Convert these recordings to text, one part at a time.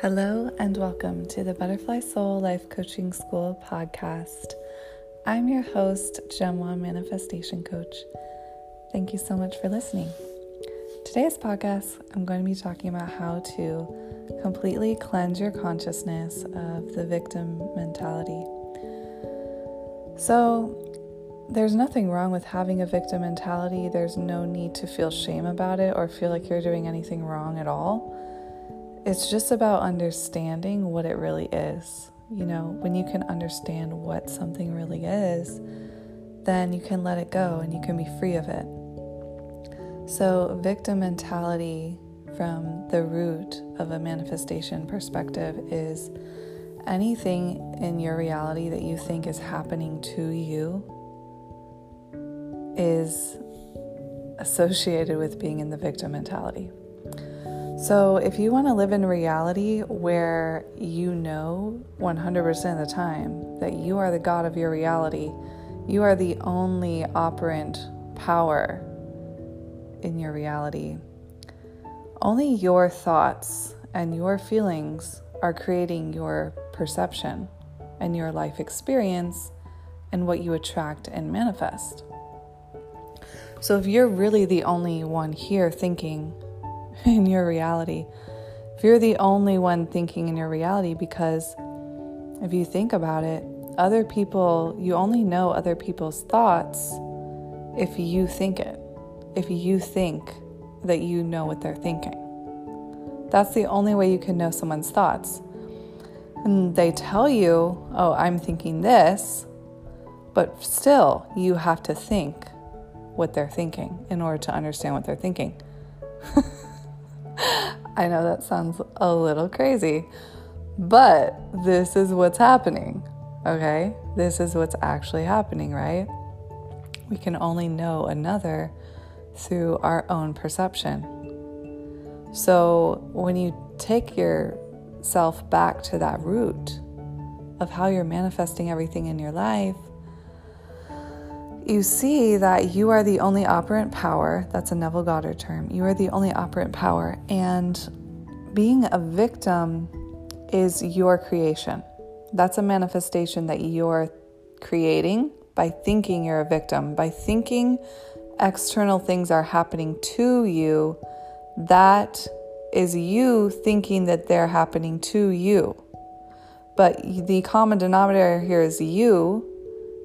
Hello and welcome to the Butterfly Soul Life Coaching School podcast. I'm your host, Gemma Manifestation Coach. Thank you so much for listening. Today's podcast, I'm going to be talking about how to completely cleanse your consciousness of the victim mentality. So, there's nothing wrong with having a victim mentality. There's no need to feel shame about it or feel like you're doing anything wrong at all. It's just about understanding what it really is. You know, when you can understand what something really is, then you can let it go and you can be free of it. So victim mentality from the root of a manifestation perspective is anything in your reality that you think is happening to you is associated with being in the victim mentality. So if you want to live in reality where you know 100% of the time that you are the God of your reality, you are the only operant power in your reality, only your thoughts and your feelings are creating your perception and your life experience and what you attract and manifest. So if you're really the only one here thinking in your reality, if you're the only one thinking in your reality, because if you think about it, other people, you only know other people's thoughts if you think it, if you think that you know what they're thinking. That's the only way you can know someone's thoughts. And they tell you, oh, I'm thinking this, but still you have to think what they're thinking in order to understand what they're thinking. I know that sounds a little crazy, but this is what's happening, okay? This is what's actually happening, right? We can only know another through our own perception. So when you take yourself back to that root of how you're manifesting everything in your life, you see that you are the only operant power. That's a Neville Goddard term. You are the only operant power. And being a victim is your creation. That's a manifestation that you're creating by thinking you're a victim. By thinking external things are happening to you, that is you thinking that they're happening to you. But the common denominator here is you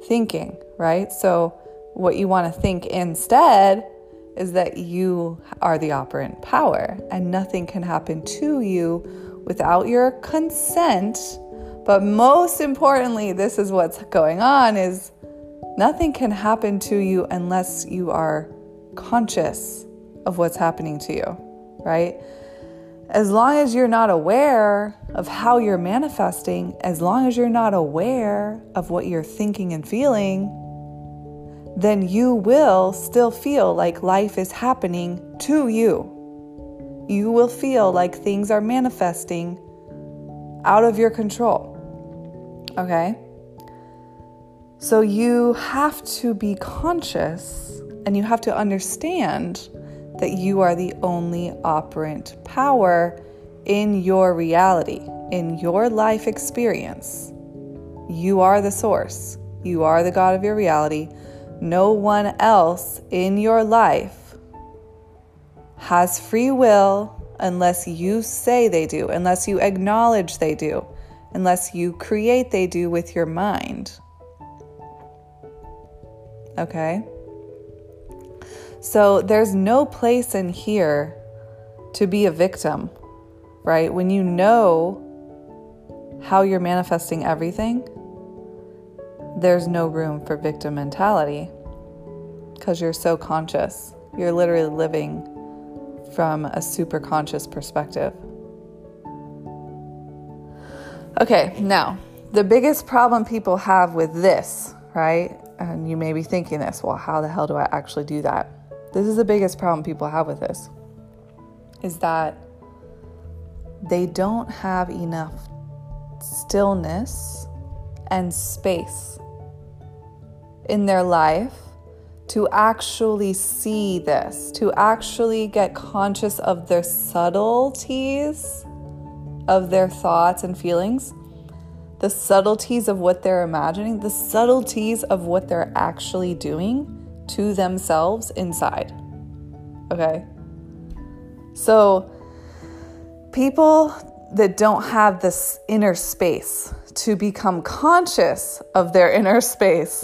thinking, right? So what you want to think instead is that you are the operant power and nothing can happen to you without your consent. But most importantly, this is what's going on, is nothing can happen to you unless you are conscious of what's happening to you, right? As long as you're not aware of how you're manifesting, as long as you're not aware of what you're thinking and feeling, then you will still feel like life is happening to you. You will feel like things are manifesting out of your control. Okay? So you have to be conscious and you have to understand that you are the only operant power in your reality, in your life experience. You are the source. You are the God of your reality. No one else in your life has free will unless you say they do, unless you acknowledge they do, unless you create they do with your mind. Okay? So there's no place in here to be a victim, right? When you know how you're manifesting everything, there's no room for victim mentality because you're so conscious. You're literally living from a super conscious perspective. Okay, now, the biggest problem people have with this, right? And you may be thinking this, well, how the hell do I actually do that? This is the biggest problem people have with this, is that they don't have enough stillness and space in their life to actually see this, to actually get conscious of the subtleties of their thoughts and feelings, the subtleties of what they're imagining, the subtleties of what they're actually doing to themselves inside. Okay? So people that don't have this inner space to become conscious of their inner space,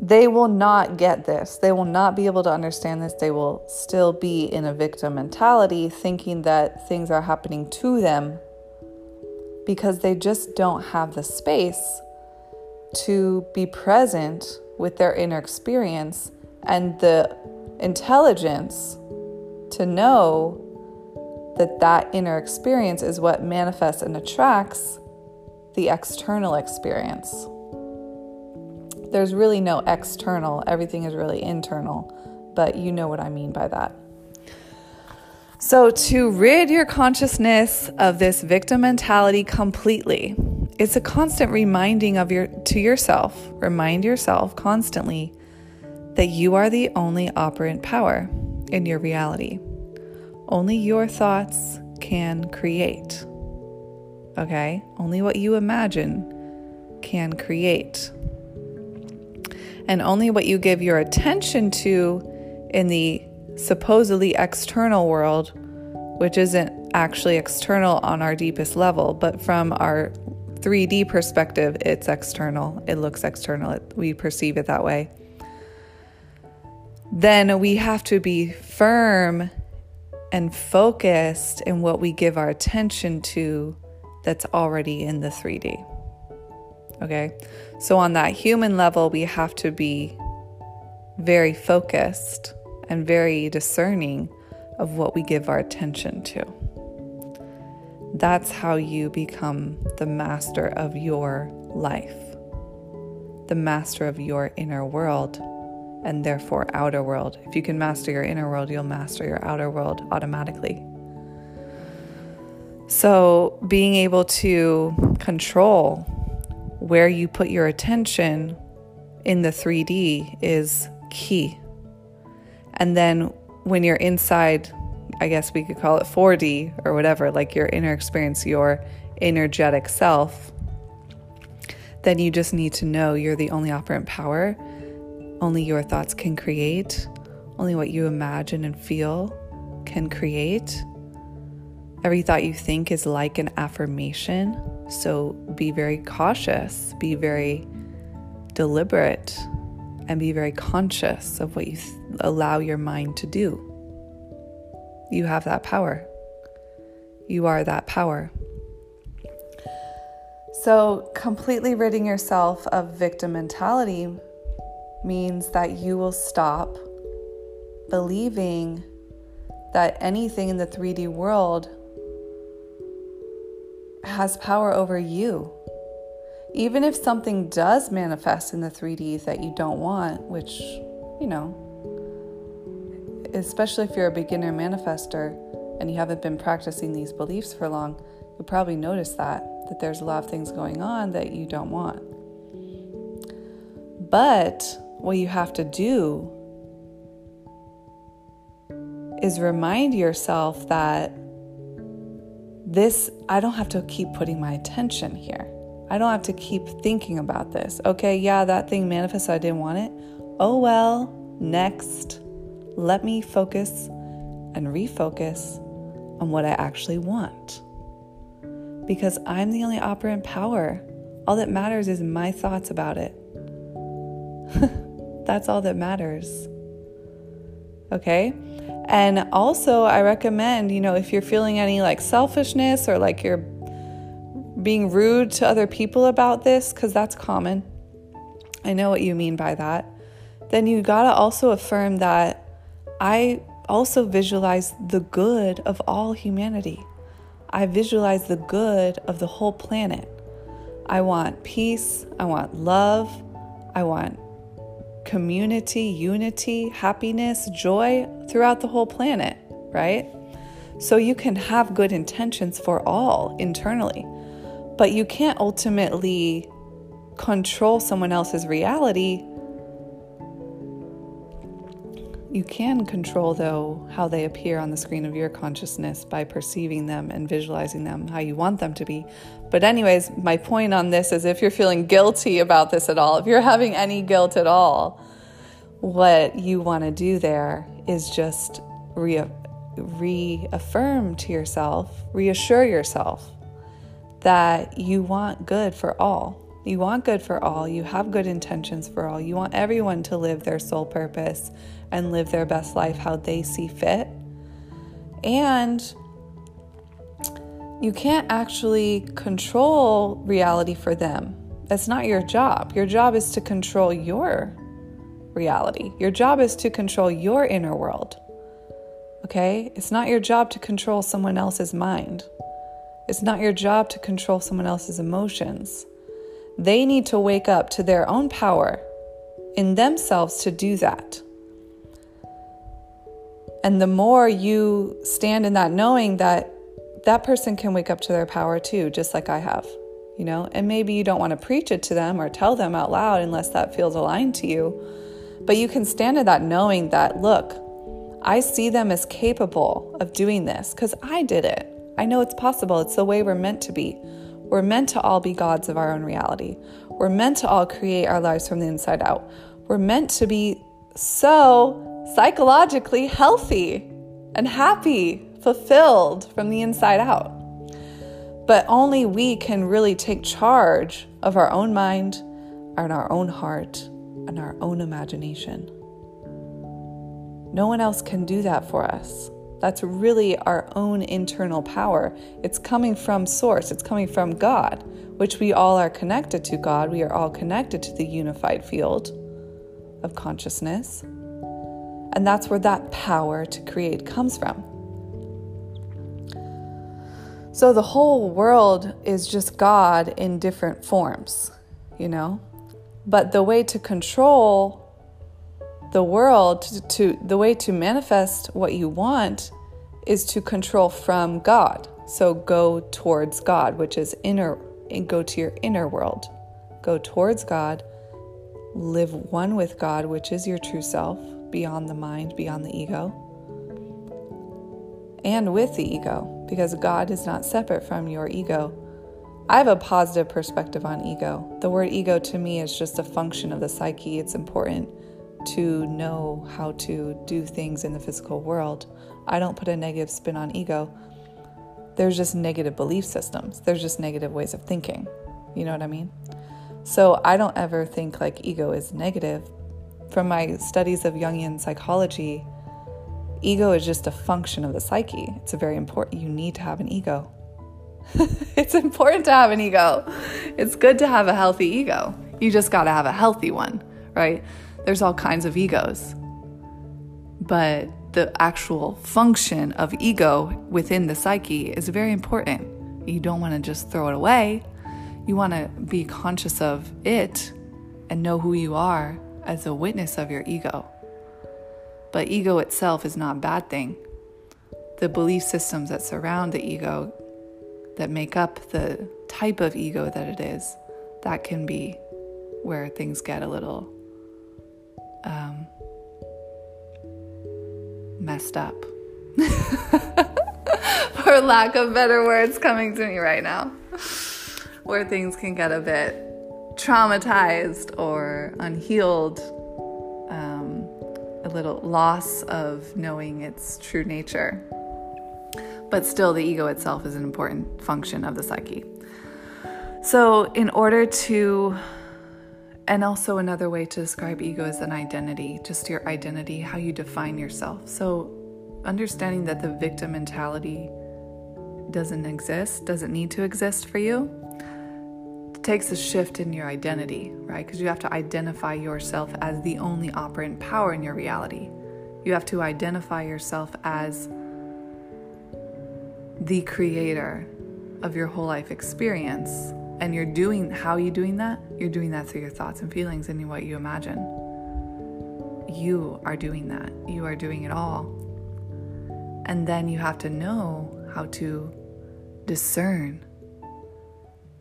they will not get this. They will not be able to understand this. They will still be in a victim mentality, thinking that things are happening to them because they just don't have the space to be present with their inner experience and the intelligence to know that that inner experience is what manifests and attracts the external experience. There's really no external, everything is really internal, but you know what I mean by that. So to rid your consciousness of this victim mentality completely, it's a constant reminding remind yourself constantly that you are the only operant power in your reality. Only your thoughts can create, okay? Only what you imagine can create. And only what you give your attention to in the supposedly external world, which isn't actually external on our deepest level, but from our 3D perspective, it's external. It looks external. We perceive it that way. Then we have to be firm and focused in what we give our attention to that's already in the 3D. Okay? So on that human level, we have to be very focused and very discerning of what we give our attention to. That's how you become the master of your life, the master of your inner world, and therefore outer world. If you can master your inner world, you'll master your outer world automatically. So being able to control where you put your attention in the 3D is key. And then when you're inside, I guess we could call it 4D or whatever, like your inner experience, your energetic self, then you just need to know you're the only operant power. Only your thoughts can create. Only what you imagine and feel can create. Every thought you think is like an affirmation. So be very cautious, be very deliberate, and be very conscious of what you allow your mind to do. You have that power. You are that power. So completely ridding yourself of victim mentality means that you will stop believing that anything in the 3D world has power over you. Even if something does manifest in the 3D that you don't want, which, you know, especially if you're a beginner manifester and you haven't been practicing these beliefs for long, you'll probably notice that there's a lot of things going on that you don't want. But what you have to do is remind yourself that I don't have to keep putting my attention here. I don't have to keep thinking about this. Okay, yeah, that thing manifested, I didn't want it. Oh well, next. Let me focus and refocus on what I actually want. Because I'm the only operant power. All that matters is my thoughts about it. That's all that matters. Okay? And also, I recommend, you know, if you're feeling any like selfishness or like you're being rude to other people about this, because that's common. I know what you mean by that. Then you gotta also affirm that I also visualize the good of all humanity. I visualize the good of the whole planet. I want peace. I want love. I want community, unity, happiness, joy throughout the whole planet, right? So you can have good intentions for all internally, but you can't ultimately control someone else's reality You can control, though, how they appear on the screen of your consciousness by perceiving them and visualizing them how you want them to be. But anyways, my point on this is, if you're feeling guilty about this at all, if you're having any guilt at all, what you want to do there is just reaffirm to yourself, reassure yourself that you want good for all. You want good for all. You have good intentions for all. You want everyone to live their soul purpose and live their best life how they see fit. And you can't actually control reality for them. That's not your job. Your job is to control your reality. Your job is to control your inner world. Okay? It's not your job to control someone else's mind. It's not your job to control someone else's emotions. They need to wake up to their own power in themselves to do that. And the more you stand in that knowing that that person can wake up to their power too, just like I have, you know, and maybe you don't want to preach it to them or tell them out loud unless that feels aligned to you, but you can stand in that knowing that, look, I see them as capable of doing this because I did it. I know it's possible. It's the way we're meant to be. We're meant to all be gods of our own reality. We're meant to all create our lives from the inside out. We're meant to be so psychologically healthy and happy, fulfilled from the inside out. But only we can really take charge of our own mind and our own heart and our own imagination. No one else can do that for us. That's really our own internal power. It's coming from source. It's coming from God, which we all are connected to God. We are all connected to the unified field of consciousness. And that's where that power to create comes from. So the whole world is just God in different forms, you know? But the way to control the world, the way to manifest what you want is to control from God. So go towards God, which is inner, and go to your inner world. Go towards God, live one with God, which is your true self, beyond the mind, beyond the ego, and with the ego, because God is not separate from your ego. I have a positive perspective on ego. The word ego to me is just a function of the psyche. It's important to know how to do things in the physical world. I don't put a negative spin on ego. There's just negative belief systems. There's just negative ways of thinking. You know what I mean? So I don't ever think like ego is negative. From my studies of Jungian psychology, ego is just a function of the psyche. It's a very important, you need to have an ego. It's important to have an ego. It's good to have a healthy ego. You just got to have a healthy one, right? There's all kinds of egos, but the actual function of ego within the psyche is very important. You don't want to just throw it away. You want to be conscious of it and know who you are as a witness of your ego. But ego itself is not a bad thing. The belief systems that surround the ego, that make up the type of ego that it is, that can be where things get a little messed up, for lack of better words coming to me right now, where things can get a bit traumatized or unhealed, a little loss of knowing its true nature. But still, the ego itself is an important function of the psyche. So in order to... And also another way to describe ego is an identity, just your identity, how you define yourself. So understanding that the victim mentality doesn't exist, doesn't need to exist for you, takes a shift in your identity, right? Because you have to identify yourself as the only operant power in your reality. You have to identify yourself as the creator of your whole life experience. And you're doing, how are you doing that? You're doing that through your thoughts and feelings and what you imagine. You are doing that. You are doing it all. And then you have to know how to discern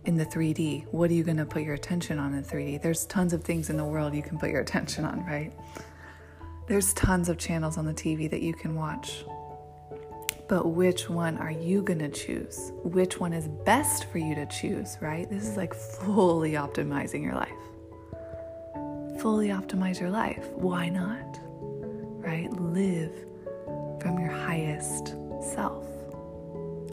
in the 3D. What are you going to put your attention on in 3D? There's tons of things in the world you can put your attention on, right? There's tons of channels on the TV that you can watch. But which one are you going to choose? Which one is best for you to choose, right? This is like fully optimizing your life. Fully optimize your life. Why not? Right? Live from your highest self.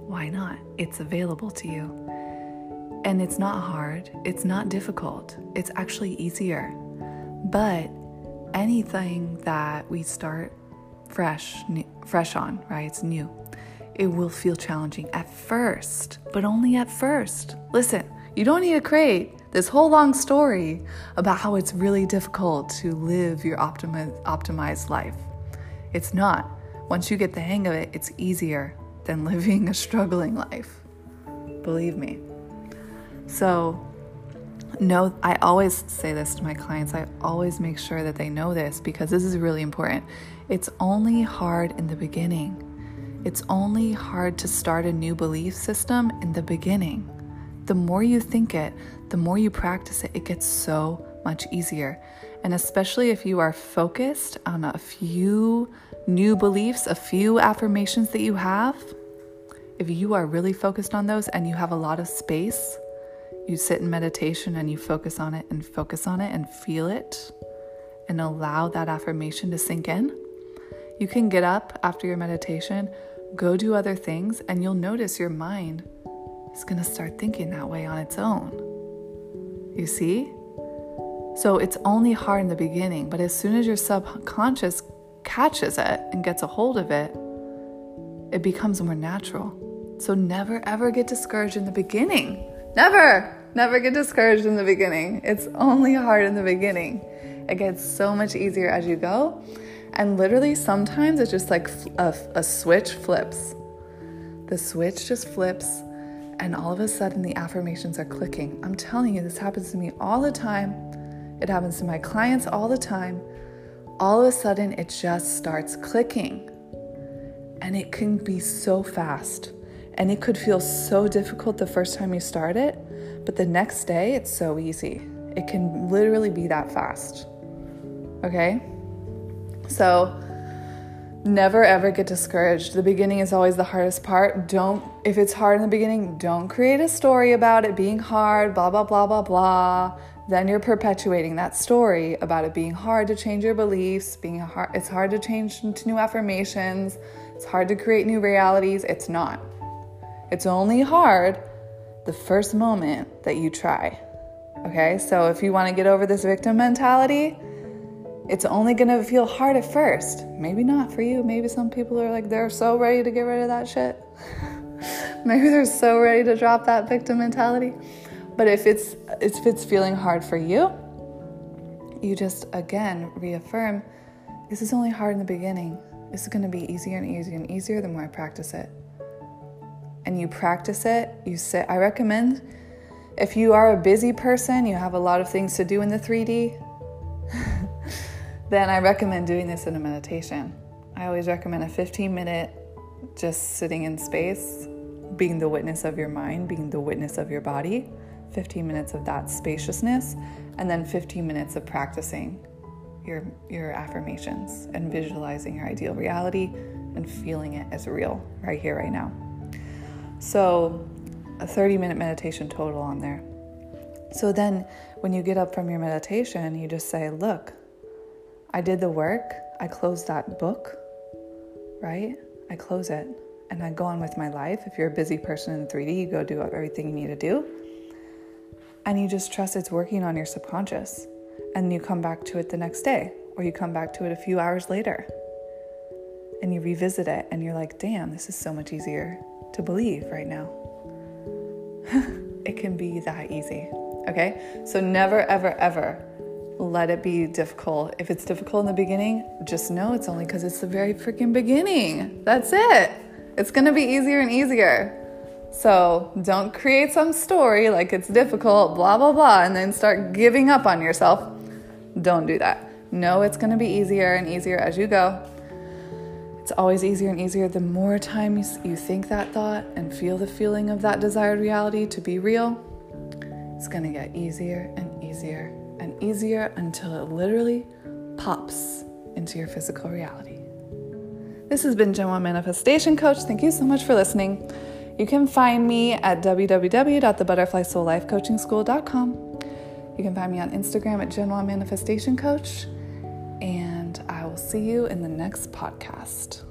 Why not? It's available to you. And it's not hard. It's not difficult. It's actually easier. But anything that we start fresh on, right? It's new. It will feel challenging at first, but only at first. Listen, you don't need to create this whole long story about how it's really difficult to live your optimized life. It's not. Once you get the hang of it, it's easier than living a struggling life. Believe me. So, no, I always say this to my clients. I always make sure that they know this because this is really important. It's only hard in the beginning. It's only hard to start a new belief system in the beginning. The more you think it, the more you practice it, it gets so much easier. And especially if you are focused on a few new beliefs, a few affirmations that you have, if you are really focused on those and you have a lot of space, you sit in meditation and you focus on it and feel it and allow that affirmation to sink in. You can get up after your meditation, go do other things, and you'll notice your mind is going to start thinking that way on its own. You see? So it's only hard in the beginning, but as soon as your subconscious catches it and gets a hold of it, it becomes more natural. So never, ever get discouraged in the beginning. Never get discouraged in the beginning. It's only hard in the beginning. It gets so much easier as you go. And literally sometimes it's just like a switch flips. The switch just flips and all of a sudden the affirmations are clicking. I'm telling you, this happens to me all the time. It happens to my clients all the time. All of a sudden it just starts clicking. And it can be so fast. And it could feel so difficult the first time you start it, but the next day it's so easy. It can literally be that fast. Okay? So never ever get discouraged. The beginning is always the hardest part. If it's hard in the beginning, don't create a story about it being hard, blah, blah, blah, blah, blah. Then you're perpetuating that story about it being hard to change your beliefs, it's hard to change into new affirmations, it's hard to create new realities. It's not. It's only hard the first moment that you try, okay? So if you want to get over this victim mentality, it's only going to feel hard at first. Maybe not for you. Maybe some people are like, they're so ready to get rid of that shit. Maybe they're so ready to drop that victim mentality. But if it's feeling hard for you, you just, again, reaffirm, this is only hard in the beginning. This is going to be easier and easier and easier the more I practice it. And you practice it, you sit. I recommend if you are a busy person, you have a lot of things to do in the 3D, then I recommend doing this in a meditation. I always recommend a 15-minute just sitting in space, being the witness of your mind, being the witness of your body, 15 minutes of that spaciousness, and then 15 minutes of practicing your affirmations and visualizing your ideal reality and feeling it as real right here, right now. So a 30-minute meditation total on there. So then when you get up from your meditation, you just say, look, I did the work. I closed that book, right? I close it and I go on with my life. If you're a busy person in 3D, you go do everything you need to do. And you just trust it's working on your subconscious. And you come back to it the next day, or you come back to it a few hours later. And you revisit it and you're like, damn, this is so much easier to believe right now. It can be that easy. Okay? So never, ever, ever let it be difficult. If it's difficult in the beginning, just know it's only because it's the very freaking beginning. That's it. It's going to be easier and easier. So don't create some story like it's difficult, blah, blah, blah, and then start giving up on yourself. Don't do that. No, it's going to be easier and easier as you go. It's always easier and easier the more time you think that thought and feel the feeling of that desired reality to be real. It's going to get easier and easier and easier until it literally pops into your physical reality. This has been Gemma Manifestation Coach. Thank you so much for listening. You can find me at www.thebutterflysoullifecoachingschool.com. You can find me on Instagram at Gemma Manifestation Coach, and I will see you in the next podcast.